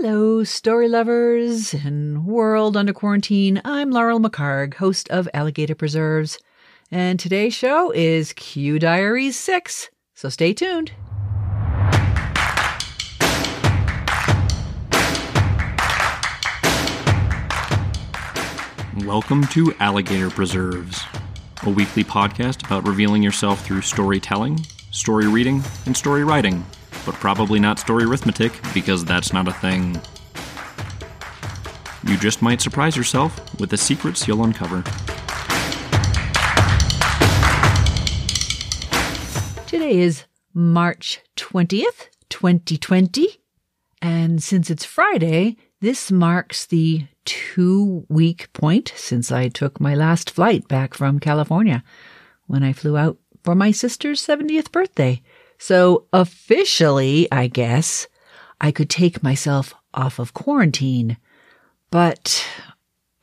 Hello, story lovers and world under quarantine. I'm Laurel McHargue, host of Alligator Preserves, and today's show is Q Diaries 6, so stay tuned. Welcome to Alligator Preserves, a weekly podcast about revealing yourself through storytelling, story reading, and story writing. But probably not story arithmetic, because that's not a thing. You just might surprise yourself with the secrets you'll uncover. Today is March 20th, 2020, and since it's Friday, this marks the 2-week point since I took my last flight back from California when I flew out for my sister's 70th birthday. So officially, I guess, I could take myself off of quarantine, but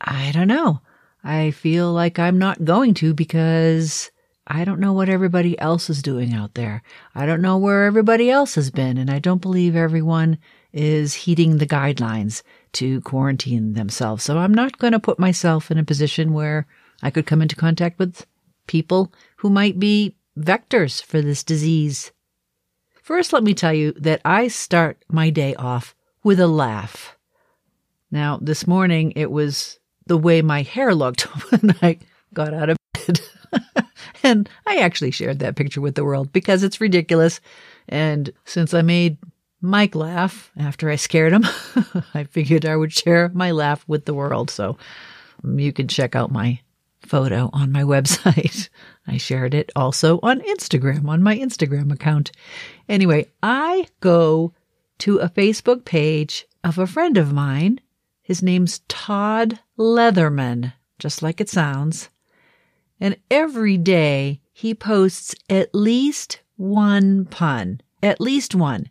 I don't know. I feel like I'm not going to because I don't know what everybody else is doing out there. I don't know where everybody else has been, and I don't believe everyone is heeding the guidelines to quarantine themselves. So I'm not going to put myself in a position where I could come into contact with people who might be vectors for this disease. First, let me tell you that I start my day off with a laugh. Now, this morning, it was the way my hair looked when I got out of bed. And I actually shared that picture with the world because it's ridiculous. And since I made Mike laugh after I scared him, I figured I would share my laugh with the world. So you can check out my photo on my website. I shared it also on Instagram, on my Instagram account. Anyway, I go to a Facebook page of a friend of mine. His name's Todd Leatherman, just like it sounds. And every day he posts at least one pun, at least one.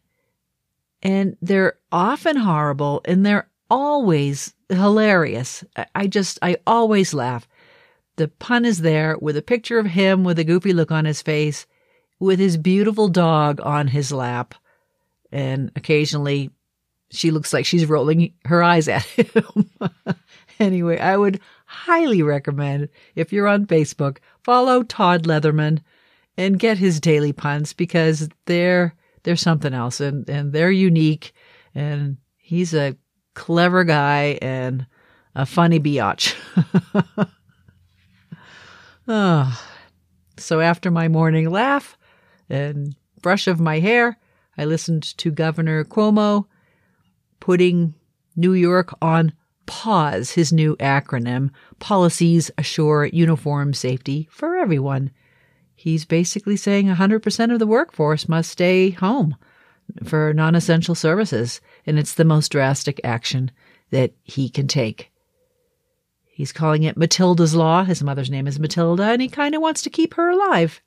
And they're often horrible and they're always hilarious. I always laugh. The pun is there with a picture of him with a goofy look on his face, with his beautiful dog on his lap. And occasionally she looks like she's rolling her eyes at him. Anyway, I would highly recommend, if you're on Facebook, follow Todd Leatherman and get his daily puns because they're something else and they're unique. And he's a clever guy and a funny biatch. Oh. So after my morning laugh and brush of my hair, I listened to Governor Cuomo putting New York on pause, his new acronym, Policies Assure Uniform Safety for Everyone. He's basically saying 100% of the workforce must stay home for non-essential services, and it's the most drastic action that he can take. He's calling it Matilda's Law. His mother's name is Matilda, and he kind of wants to keep her alive.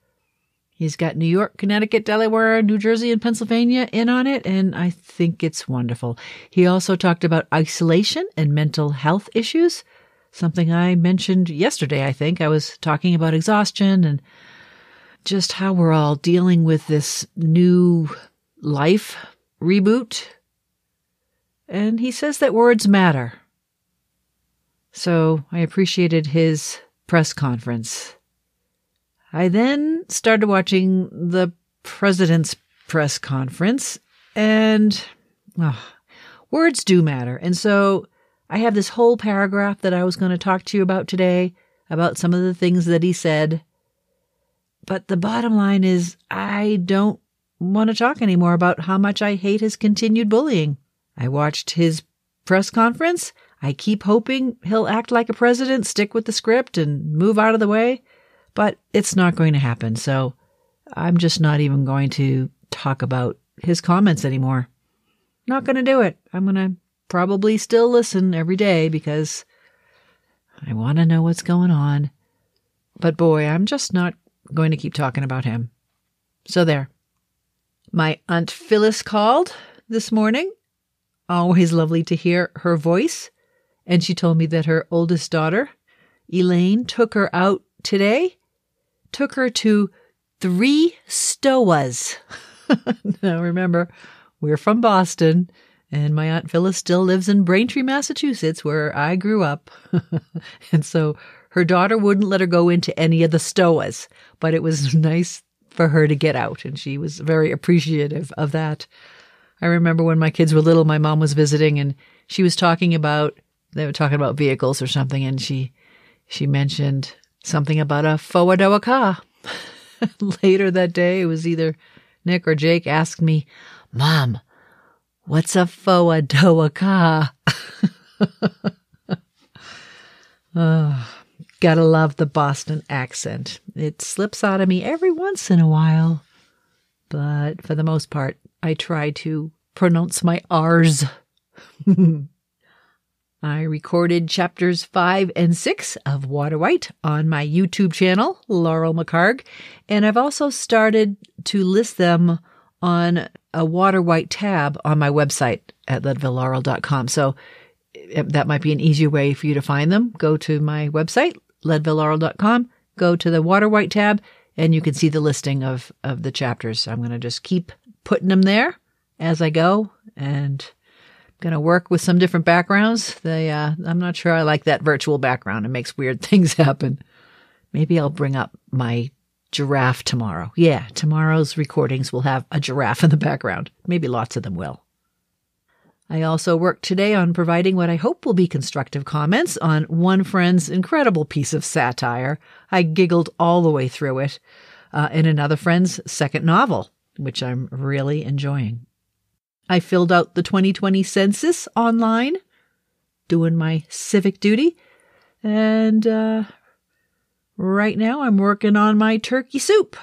He's got New York, Connecticut, Delaware, New Jersey, and Pennsylvania in on it, and I think it's wonderful. He also talked about isolation and mental health issues, something I mentioned yesterday, I think. I was talking about exhaustion and just how we're all dealing with this new life reboot. And he says that words matter. So I appreciated his press conference. I then started watching the president's press conference, and words do matter. And so I have this whole paragraph that I was going to talk to you about today, about some of the things that he said. But the bottom line is I don't want to talk anymore about how much I hate his continued bullying. I watched his press conference. I keep hoping he'll act like a president, stick with the script, and move out of the way, but it's not going to happen. So I'm just not even going to talk about his comments anymore. Not going to do it. I'm going to probably still listen every day because I want to know what's going on. But boy, I'm just not going to keep talking about him. So there. My Aunt Phyllis called this morning. Always lovely to hear her voice. And she told me that her oldest daughter, Elaine, took her out today, took her to 3 stowas. Now, remember, we're from Boston, And my Aunt Phyllis still lives in Braintree, Massachusetts, where I grew up. And so her daughter wouldn't let her go into any of the stoas, but it was nice for her to get out, and she was very appreciative of that. I remember when my kids were little, my mom was visiting, and she was talking about, they were talking about vehicles or something, and she mentioned something about a four-door car. Later that day, it was either Nick or Jake asked me, "Mom, what's a four-door car?" Gotta love the Boston accent. It slips out of me every once in a while, but for the most part, I try to pronounce my R's. I recorded chapters 5 and 6 of Water White on my YouTube channel, Laurel McHargue, and I've also started to list them on a Water White tab on my website at LeadvilleLaurel.com. So that might be an easier way for you to find them. Go to my website, LeadvilleLaurel.com, go to the Water White tab, and you can see the listing of the chapters. I'm going to just keep putting them there as I go, and going to work with some different backgrounds. I'm not sure I like that virtual background. It makes weird things happen. Maybe I'll bring up my giraffe tomorrow. Yeah, tomorrow's recordings will have a giraffe in the background. Maybe lots of them will. I also worked today on providing what I hope will be constructive comments on one friend's incredible piece of satire. I giggled all the way through it, in another friend's second novel, which I'm really enjoying. I filled out the 2020 census online, doing my civic duty, and right now I'm working on my turkey soup.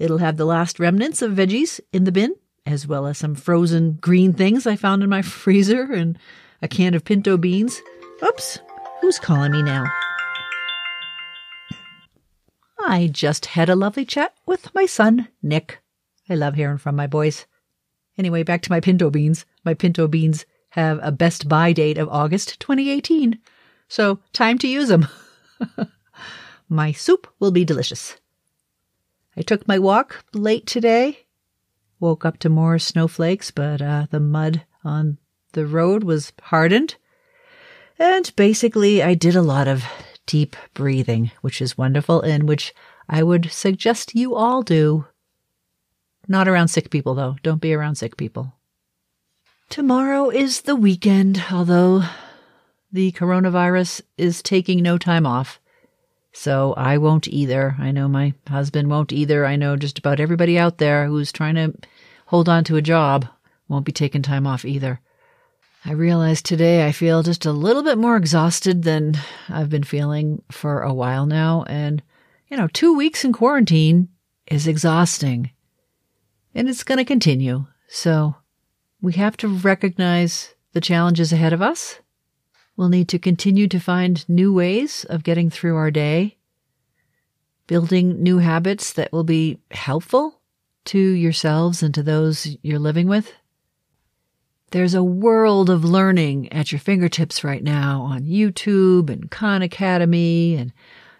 It'll have the last remnants of veggies in the bin, as well as some frozen green things I found in my freezer and a can of pinto beans. Oops, who's calling me now? I just had a lovely chat with my son, Nick. I love hearing from my boys. Anyway, back to my pinto beans. My pinto beans have a best buy date of August 2018, so time to use them. My soup will be delicious. I took my walk late today. Woke up to more snowflakes, but the mud on the road was hardened. And basically, I did a lot of deep breathing, which is wonderful and which I would suggest you all do. Not around sick people, though. Don't be around sick people. Tomorrow is the weekend, although the coronavirus is taking no time off. So I won't either. I know my husband won't either. I know just about everybody out there who's trying to hold on to a job won't be taking time off either. I realized today I feel just a little bit more exhausted than I've been feeling for a while now. And, 2 weeks in quarantine is exhausting. And it's going to continue. So we have to recognize the challenges ahead of us. We'll need to continue to find new ways of getting through our day, building new habits that will be helpful to yourselves and to those you're living with. There's a world of learning at your fingertips right now on YouTube and Khan Academy, and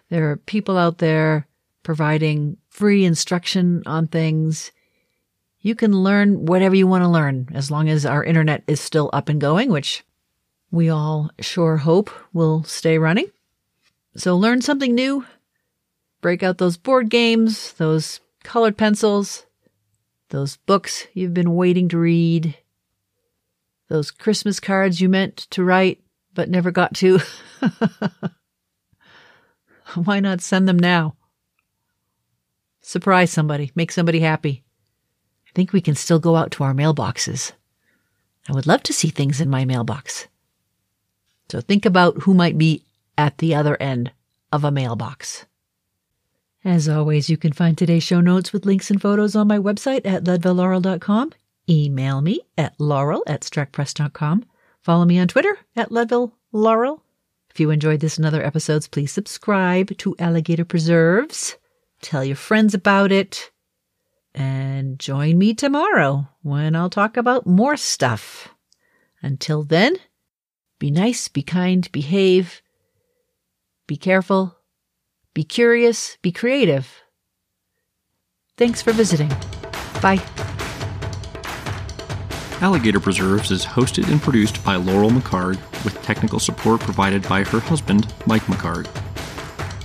there are people out there providing free instruction on things. You can learn whatever you want to learn, as long as our internet is still up and going, which we all sure hope will stay running. So learn something new. Break out those board games, those colored pencils, those books you've been waiting to read, those Christmas cards you meant to write but never got to. Why not send them now? Surprise somebody. Make somebody happy. I think we can still go out to our mailboxes. I would love to see things in my mailbox. So think about who might be at the other end of a mailbox. As always, you can find today's show notes with links and photos on my website at LeadvilleLaurel.com. Email me at Laurel@strackpress.com. Follow me on Twitter at LeadvilleLaurel. If you enjoyed this and other episodes, please subscribe to Alligator Preserves. Tell your friends about it. And join me tomorrow when I'll talk about more stuff. Until then, be nice, be kind, behave, be careful, be curious, be creative. Thanks for visiting. Bye. Alligator Preserves is hosted and produced by Laurel McHargue, with technical support provided by her husband, Mike McCard.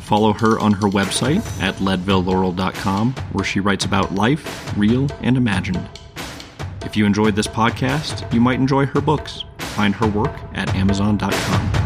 Follow her on her website at LeadvilleLaurel.com, where she writes about life, real and imagined. If you enjoyed this podcast, you might enjoy her books. Find her work at Amazon.com.